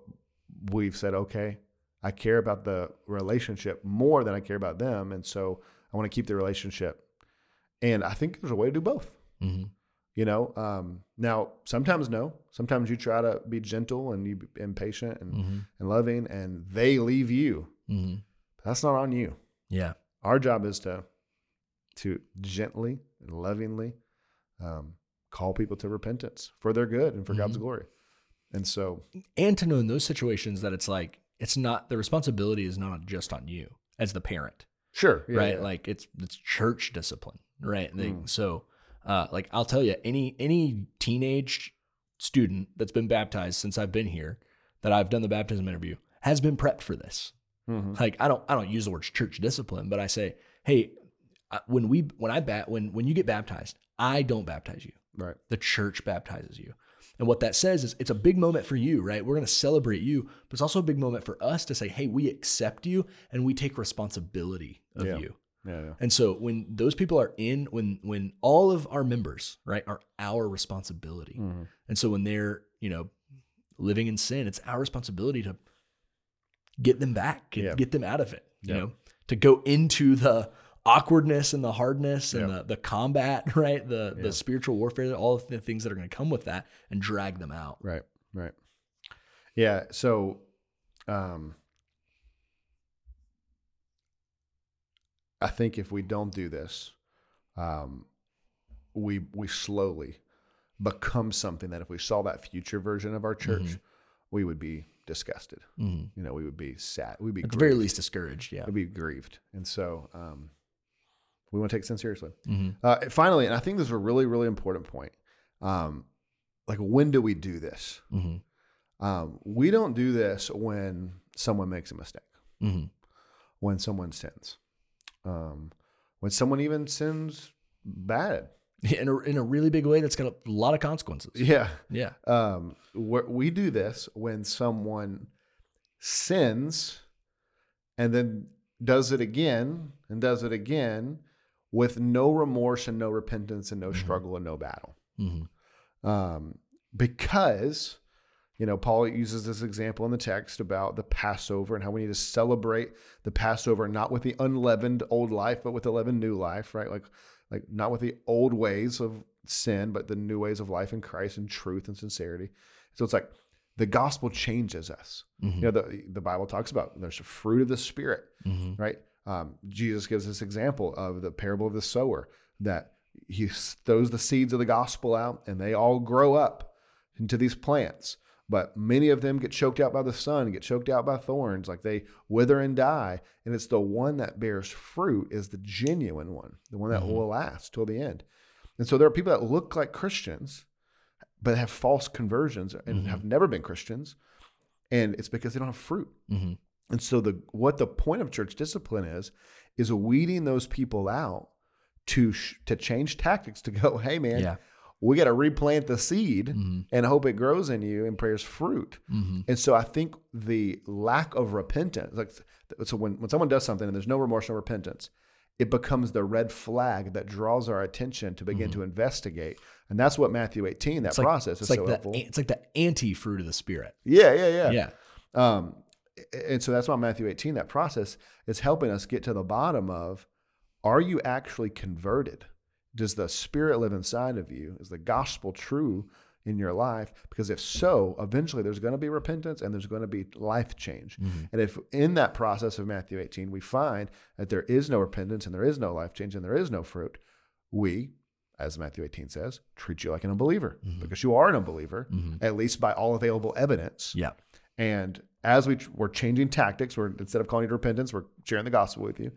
we've said, okay, I care about the relationship more than I care about them. And so I want to keep the relationship. And I think there's a way to do both. Mm-hmm. You know, now sometimes no, sometimes you try to be gentle and you be impatient mm-hmm. and loving, and they leave you. Mm-hmm. But that's not on you. Yeah. Our job is to gently and lovingly, call people to repentance for their good and for mm-hmm. God's glory. And so, and to know in those situations that it's like, it's not, the responsibility is not just on you as the parent. Sure. Yeah, right. Yeah. Like it's church discipline. Right. And so, like I'll tell you, any teenage student that's been baptized since I've been here, that I've done the baptism interview, has been prepped for this. Mm-hmm. Like I don't use the word church discipline, but I say, hey, when you get baptized, I don't baptize you. Right. The church baptizes you. And what that says is it's a big moment for you, right? We're going to celebrate you, but it's also a big moment for us to say, hey, we accept you and we take responsibility of you. Yeah, yeah. And so when those people are in, when all of our members, right, are our responsibility. Mm-hmm. And so when they're, you know, living in sin, it's our responsibility to get them back, get them out of it, you know, to go into the awkwardness and the hardness and the combat, right? The spiritual warfare, all of the things that are going to come with that, and drag them out. Right. Right. Yeah. So, I think if we don't do this, we slowly become something that if we saw that future version of our church, mm-hmm. we would be disgusted. Mm-hmm. You know, we would be sad. We'd be at the very least discouraged. Yeah. We'd be grieved. And so, we want to take sin seriously. Mm-hmm. Finally, and I think this is a really, really important point. Like, when do we do this? Mm-hmm. We don't do this when someone makes a mistake, mm-hmm. when someone sins, when someone even sins bad. Yeah, in a really big way, that's got a lot of consequences. Yeah. Yeah. We do this when someone sins and then does it again and does it again, with no remorse and no repentance and no struggle and no battle. Mm-hmm. Because, you know, Paul uses this example in the text about the Passover and how we need to celebrate the Passover, not with the unleavened old life, but with the leavened new life, right? Like not with the old ways of sin, but the new ways of life in Christ and truth and sincerity. So it's like the gospel changes us. Mm-hmm. You know, the Bible talks about there's a fruit of the Spirit, mm-hmm. right? Jesus gives this example of the parable of the sower, that he throws the seeds of the gospel out and they all grow up into these plants. But many of them get choked out by the sun, get choked out by thorns, like they wither and die. And it's the one that bears fruit is the genuine one, the one that mm-hmm. will last till the end. And so there are people that look like Christians, but have false conversions and mm-hmm. have never been Christians. And it's because they don't have fruit. Mm-hmm. And so what the point of church discipline is weeding those people out to change tactics, to go, hey man, we got to replant the seed mm-hmm. and hope it grows in you and bears fruit. Mm-hmm. And so I think the lack of repentance, like, so when someone does something and there's no remorse, no repentance, it becomes the red flag that draws our attention to begin mm-hmm. to investigate. And that's what Matthew 18, process is so helpful. It's like the anti-fruit of the Spirit. Yeah. And so that's why Matthew 18, that process is helping us get to the bottom of, are you actually converted? Does the Spirit live inside of you? Is the gospel true in your life? Because if so, eventually there's going to be repentance and there's going to be life change. Mm-hmm. And if in that process of Matthew 18, we find that there is no repentance and there is no life change and there is no fruit, we, as Matthew 18 says, treat you like an unbeliever mm-hmm. because you are an unbeliever, mm-hmm. at least by all available evidence. Yeah. And as we're changing tactics, we're, instead of calling you to repentance, we're sharing the gospel with you,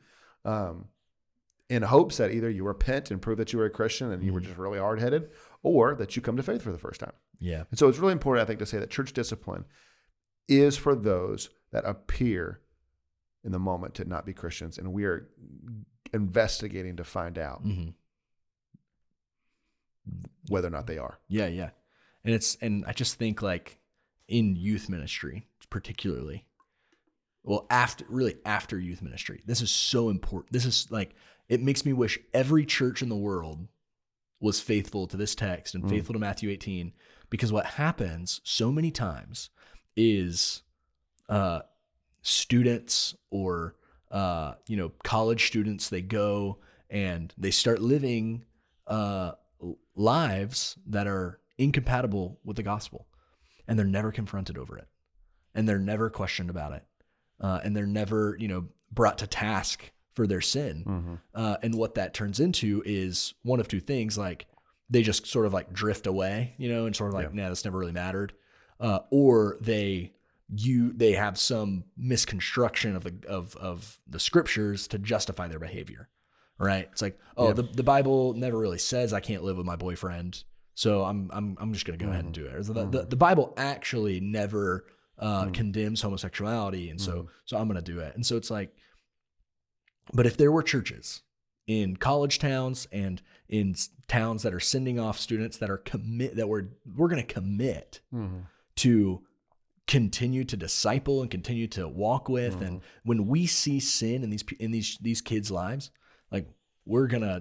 in hopes that either you repent and prove that you were a Christian and you were just really hard-headed, or that you come to faith for the first time. Yeah. And so it's really important, I think, to say that church discipline is for those that appear in the moment to not be Christians, and we are investigating to find out mm-hmm. whether or not they are. Yeah, yeah. And I just think, like, in youth ministry, particularly, after youth ministry, this is so important. This is like, it makes me wish every church in the world was faithful to this text and faithful to Matthew 18, because what happens so many times is students or college students, they go and they start living lives that are incompatible with the gospel, and they're never confronted over it, and they're never questioned about it. And they're never, brought to task for their sin. Mm-hmm. And what that turns into is one of two things. Like, they just sort of like drift away, and sort of like, nah, this never really mattered. Or they have some misconstruction of the scriptures to justify their behavior. Right. It's like, the Bible never really says I can't live with my boyfriend, so I'm just going to go ahead and do it. So the Bible actually never condemns homosexuality, and so I'm going to do it. And so it's like, but if there were churches in college towns and in towns that are sending off students that are we're going to commit to continue to disciple and continue to walk with, and when we see sin in these kids' lives, like, we don't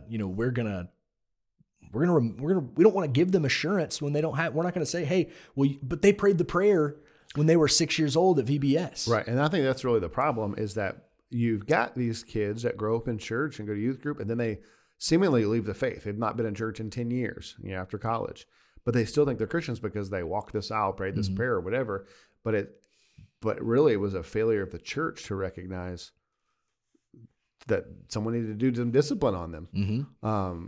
want to give them assurance when they don't have. We're not going to say, hey, well, but they prayed the prayer when they were 6 years old at VBS. Right. And I think that's really the problem, is that you've got these kids that grow up in church and go to youth group, and then they seemingly leave the faith. They've not been in church in 10 years, after college, but they still think they're Christians because they walked this aisle, prayed this prayer or whatever. But really it was a failure of the church to recognize that someone needed to do some discipline on them. Mm-hmm.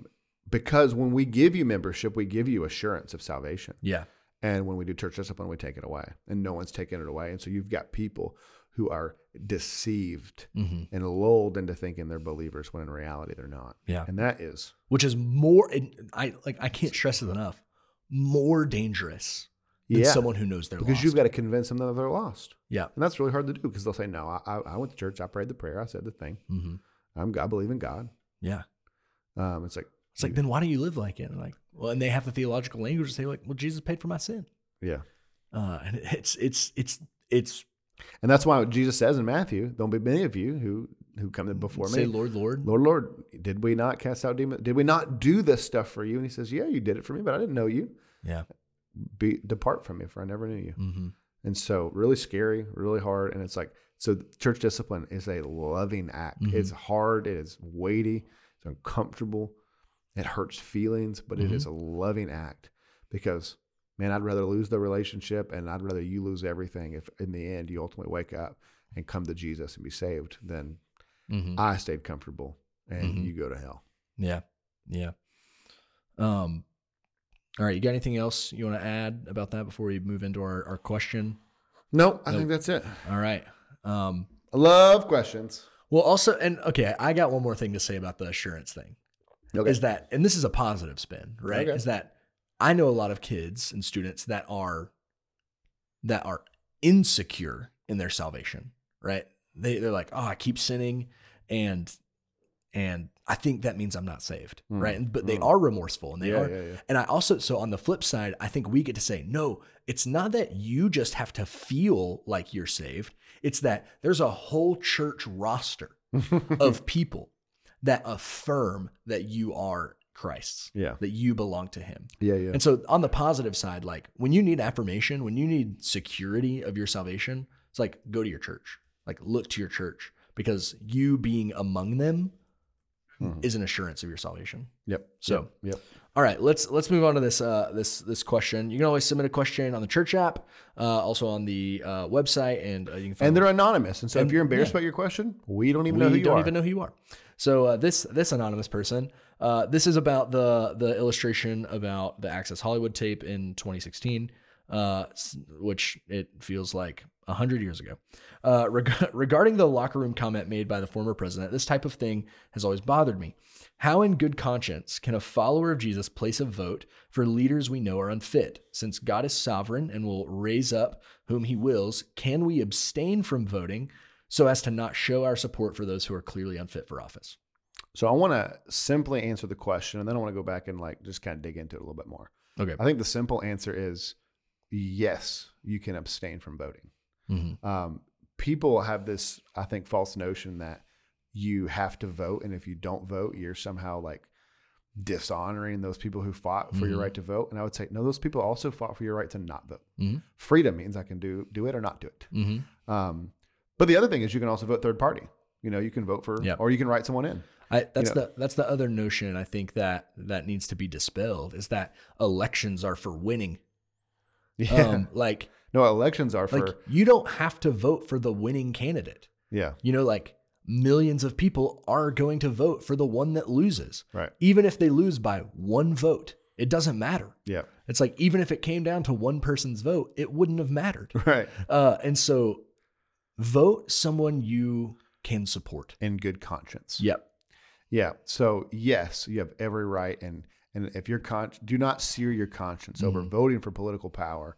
Because when we give you membership, we give you assurance of salvation. Yeah. And when we do church discipline, we take it away, and no one's taking it away. And so you've got people who are deceived and lulled into thinking they're believers when in reality they're not. Yeah. And that is, which is more, I can't stress it enough, more dangerous than someone who knows they're lost. Because you've got to convince them that they're lost. Yeah. And that's really hard to do, because they'll say, no, I went to church, I prayed the prayer, I said the thing. Mm-hmm. I believe in God. Yeah. It's like, then why do you live like it? And like, well, and they have the theological language to say, like, well, Jesus paid for my sin. Yeah. And it's, and that's why Jesus says in Matthew, there'll be many of you who who cometh before me. Say, Lord, Lord. Lord, Lord, did we not cast out demons? Did we not do this stuff for you? And he says, yeah, you did it for me, but I didn't know you. Yeah. Depart from me, for I never knew you. Mm-hmm. And so really scary, really hard. And it's like, so church discipline is a loving act. Mm-hmm. It's hard. It is weighty. It's uncomfortable. It hurts feelings, but mm-hmm. it is a loving act because, man, I'd rather lose the relationship and I'd rather you lose everything if in the end you ultimately wake up and come to Jesus and be saved than mm-hmm. I stayed comfortable and mm-hmm. you go to hell. Yeah. Yeah. All right. You got anything else you want to add about that before we move into our question? No, I think that's it. All right. I love questions. Well, also, and okay, I got one more thing to say about the assurance thing. Okay. Is that, and this is a positive spin, right? Okay. Is that I know a lot of kids and students that are insecure in their salvation, right? They're like, oh, I keep sinning and I think that means I'm not saved, right? But they are remorseful and they are. Yeah, yeah. And I also, so on the flip side, I think we get to say, no, it's not that you just have to feel like you're saved. It's that there's a whole church roster of people that affirm that you are Christ's, yeah. that you belong to him. Yeah, yeah. And so on the positive side, like when you need affirmation, when you need security of your salvation, it's like, go to your church, like look to your church because you being among them is an assurance of your salvation. Yep. So, yep. All right, let's move on to this, this question. You can always submit a question on the church app, also on the website, and you can find and they're anonymous. And so if you're embarrassed about your question, we don't even know who you are. We don't even know who you are. So this anonymous person, this is about the illustration about the Access Hollywood tape in 2016, which it feels like 100 years ago. Regarding the locker room comment made by the former president, this type of thing has always bothered me. How in good conscience can a follower of Jesus place a vote for leaders we know are unfit? Since God is sovereign and will raise up whom he wills, can we abstain from voting so as to not show our support for those who are clearly unfit for office? So I want to simply answer the question, and then I want to go back and like just kind of dig into it a little bit more. Okay. I think the simple answer is yes, you can abstain from voting. Mm-hmm. People have this, I think, false notion that you have to vote. And if you don't vote, you're somehow like dishonoring those people who fought for mm-hmm. your right to vote. And I would say, no, those people also fought for your right to not vote. Mm-hmm. Freedom means I can do it or not do it. Mm-hmm. But the other thing is you can also vote third party, you know, you can vote for, or you can write someone in. That's the other notion. I think that needs to be dispelled is that elections are for winning. Yeah. No, elections are for... Like, you don't have to vote for the winning candidate. Yeah. You know, like, millions of people are going to vote for the one that loses. Right. Even if they lose by one vote, it doesn't matter. Yeah. It's like, even if it came down to one person's vote, it wouldn't have mattered. Right. And so, vote someone you can support. In good conscience. Yep. Yeah. So, yes, you have every right. And if your do not sear your conscience over voting for political power.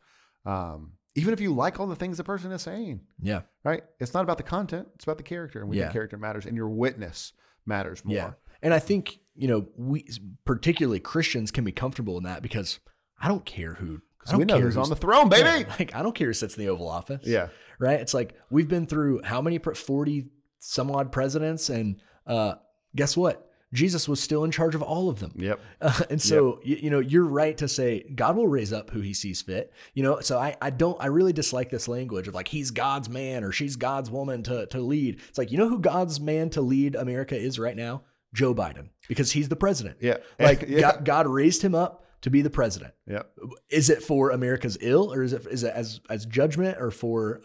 Even if you like all the things the person is saying. Yeah. Right? It's not about the content. It's about the character. And we think character matters and your witness matters more. Yeah. And I think, you know, we, particularly Christians, can be comfortable in that because I don't care who. Because we know who's on the throne, baby. Yeah, like, I don't care who sits in the Oval Office. Yeah. Right? It's like we've been through how many 40 some odd presidents and guess what? Jesus was still in charge of all of them. Yep. And so, you know, you're right to say God will raise up who he sees fit, you know? So I really dislike this language of like, he's God's man or she's God's woman to lead. It's like, you know who God's man to lead America is right now? Joe Biden, because he's the president. Yeah. Like God raised him up to be the president. Yeah. Is it for America's ill or is it as judgment or for,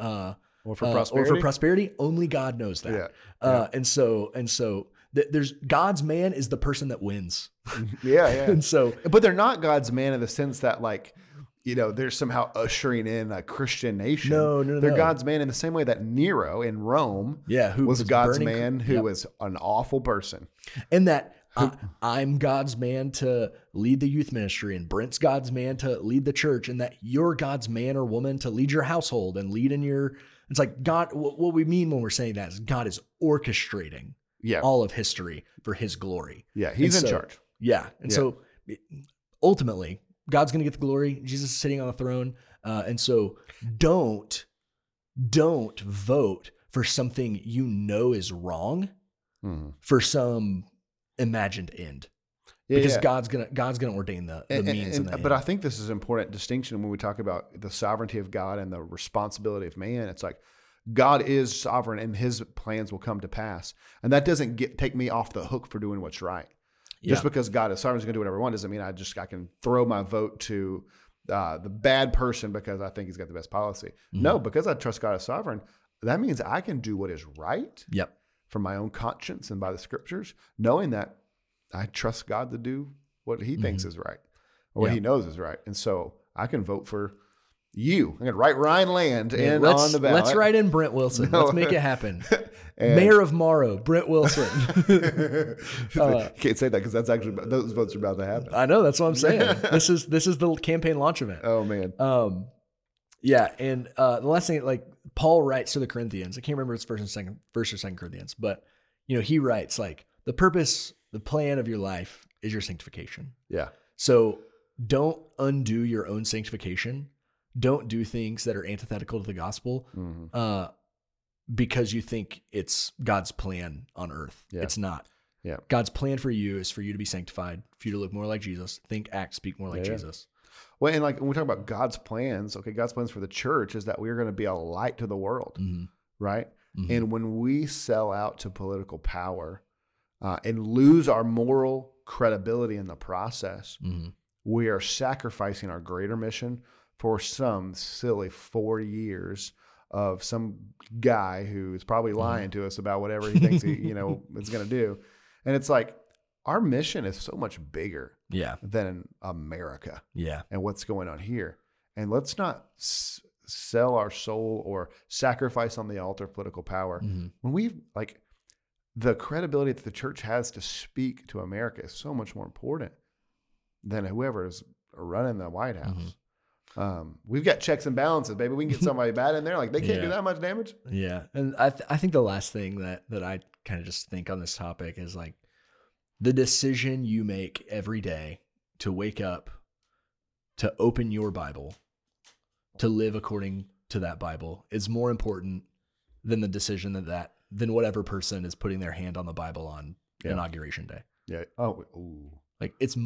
prosperity? Or for prosperity? Only God knows that. Yeah. And so, there's God's man is the person that wins. Yeah. Yeah. And so, but they're not God's man in the sense that like, you know, they're somehow ushering in a Christian nation. No. They're God's man in the same way that Nero in Rome who was God's man, who was an awful person. And that I'm God's man to lead the youth ministry and Brent's God's man to lead the church and that you're God's man or woman to lead your household and lead in your, it's like God, what we mean when we're saying that is God is orchestrating all of history for his glory. Yeah. He's in charge. Yeah. And so ultimately God's going to get the glory. Jesus is sitting on the throne. And so don't vote for something you know is wrong for some imagined end. Because God's gonna ordain the means. But I think this is an important distinction when we talk about the sovereignty of God and the responsibility of man. It's like God is sovereign and his plans will come to pass. And that doesn't take me off the hook for doing what's right. Yeah. Just because God is sovereign is going to do whatever I want doesn't mean I can throw my vote to the bad person because I think he's got the best policy. Mm-hmm. No, because I trust God is sovereign, that means I can do what is right from my own conscience and by the scriptures, knowing that I trust God to do what he thinks is right or what he knows is right. And so I can vote for you. I'm going to write Ryan Land in on the ballot. Let's write in Brent Wilson. No. Let's make it happen. Mayor of Morrow, Brent Wilson. You can't say that because that's actually, those votes are about to happen. I know. That's what I'm saying. This is the campaign launch event. Oh man. And the last thing, like Paul writes to the Corinthians, I can't remember it's first or second Corinthians, but you know, he writes like the plan of your life is your sanctification. Yeah. So don't undo your own sanctification. Don't do things that are antithetical to the gospel because you think it's God's plan on earth. Yeah. It's not. Yeah. God's plan for you is for you to be sanctified, for you to look more like Jesus, think, act, speak more like Jesus. Well, and like when we talk about God's plans, God's plans for the church is that we're going to be a light to the world, right? Mm-hmm. And when we sell out to political power, and lose our moral credibility in the process, we are sacrificing our greater mission for some silly 4 years of some guy who is probably lying to us about whatever he thinks he, is going to do. And it's like, our mission is so much bigger than America and what's going on here. And let's not sell our soul or sacrifice on the altar of political power. When we the credibility that the church has to speak to America is so much more important than whoever is running the White House. We've got checks and balances, baby. We can get somebody bad in there. Like they can't do that much damage. Yeah. And I think the last thing that I kind of just think on this topic is like the decision you make every day to wake up, to open your Bible, to live according to that Bible is more important than the decision than whatever person is putting their hand on the Bible on inauguration day. Yeah. Oh, ooh. Like it's,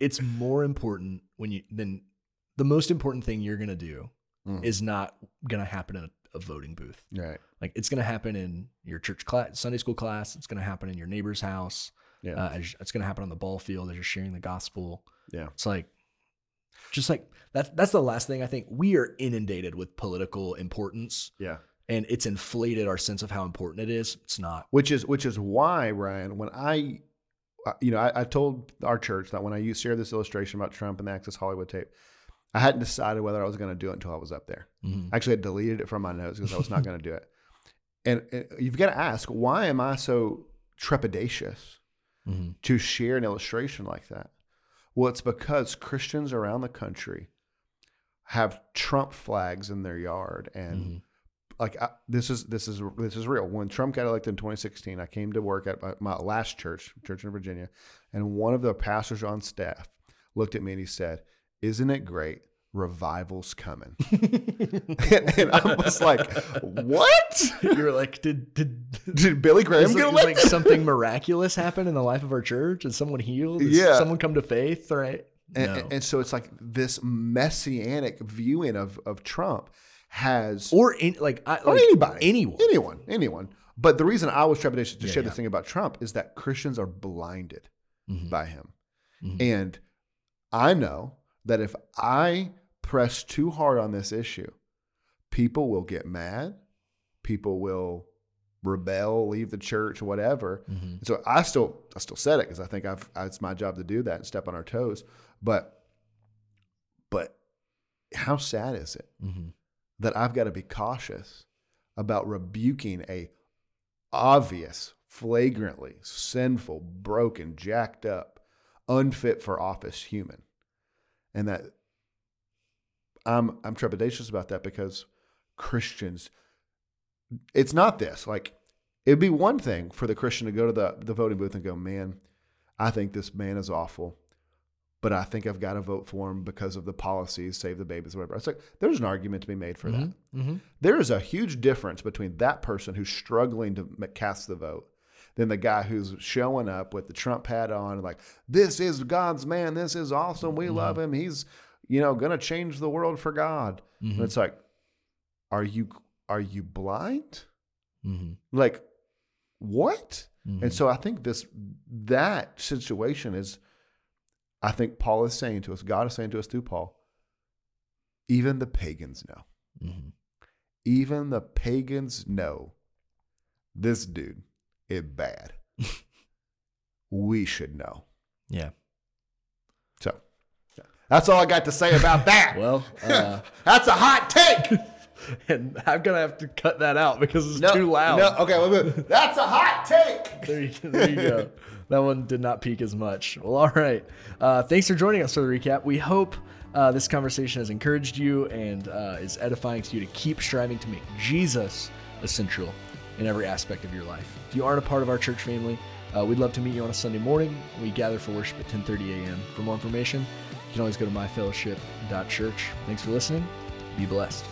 it's more important than the most important thing you're going to do is not going to happen in a voting booth. Right. Like it's going to happen in your church class, Sunday school class. It's going to happen in your neighbor's house. Yeah. It's going to happen on the ball field as you're sharing the gospel. Yeah. It's like, just like that's the last thing I think. We are inundated with political importance. Yeah. And it's inflated our sense of how important it is. It's not. Which is why, Ryan, when I told our church that when I shared this illustration about Trump and the Access Hollywood tape, I hadn't decided whether I was going to do it until I was up there. Actually, I deleted it from my notes because I was not going to do it. And you've got to ask, why am I so trepidatious to share an illustration like that? Well, it's because Christians around the country have Trump flags in their yard, and this is real. When Trump got elected in 2016, I came to work at my last church in Virginia, and one of the pastors on staff looked at me and he said, "Isn't it great? Revival's coming." and I was like, "What?" You were like, "Did Billy Graham get elected? Like something miraculous happened in the life of our church? Is someone healed? Is someone come to faith?" Right? And so it's like this messianic viewing of Trump has anyone. But the reason I was trepidatious to share this thing about Trump is that Christians are blinded by him, and I know that if I press too hard on this issue, people will get mad, people will rebel, leave the church, whatever. And so I still said it because I think it's my job to do that and step on our toes. But how sad is it that I've got to be cautious about rebuking a obvious, flagrantly sinful, broken, jacked up, unfit for office human? And that I'm trepidatious about that because Christians, it's not this. Like, it'd be one thing for the Christian to go to the voting booth and go, "Man, I think this man is awful. but I think I've got to vote for him because of the policies, save the babies, whatever. It's like, there's an argument to be made for that. Mm-hmm. There is a huge difference between that person who's struggling to cast the vote than the guy who's showing up with the Trump hat on, like, this is God's man. This is awesome. We love him. He's, you know, going to change the world for God. Mm-hmm. And it's like, are you blind? Mm-hmm. Like, what? Mm-hmm. And so I think that situation is, I think Paul is saying to us, God is saying to us through Paul, even the pagans know. Mm-hmm. Even the pagans know this dude is bad. We should know. Yeah. So that's all I got to say about that. Well, that's a hot take. And I'm going to have to cut that out because it's too loud. No, okay, wait a minute. That's a hot take. There you go. That one did not peak as much. Well, all right. Thanks for joining us for the recap. We hope this conversation has encouraged you and is edifying to you to keep striving to make Jesus essential in every aspect of your life. If you aren't a part of our church family, we'd love to meet you on a Sunday morning. We gather for worship at 10:30 a.m. For more information, you can always go to myfellowship.church. Thanks for listening. Be blessed.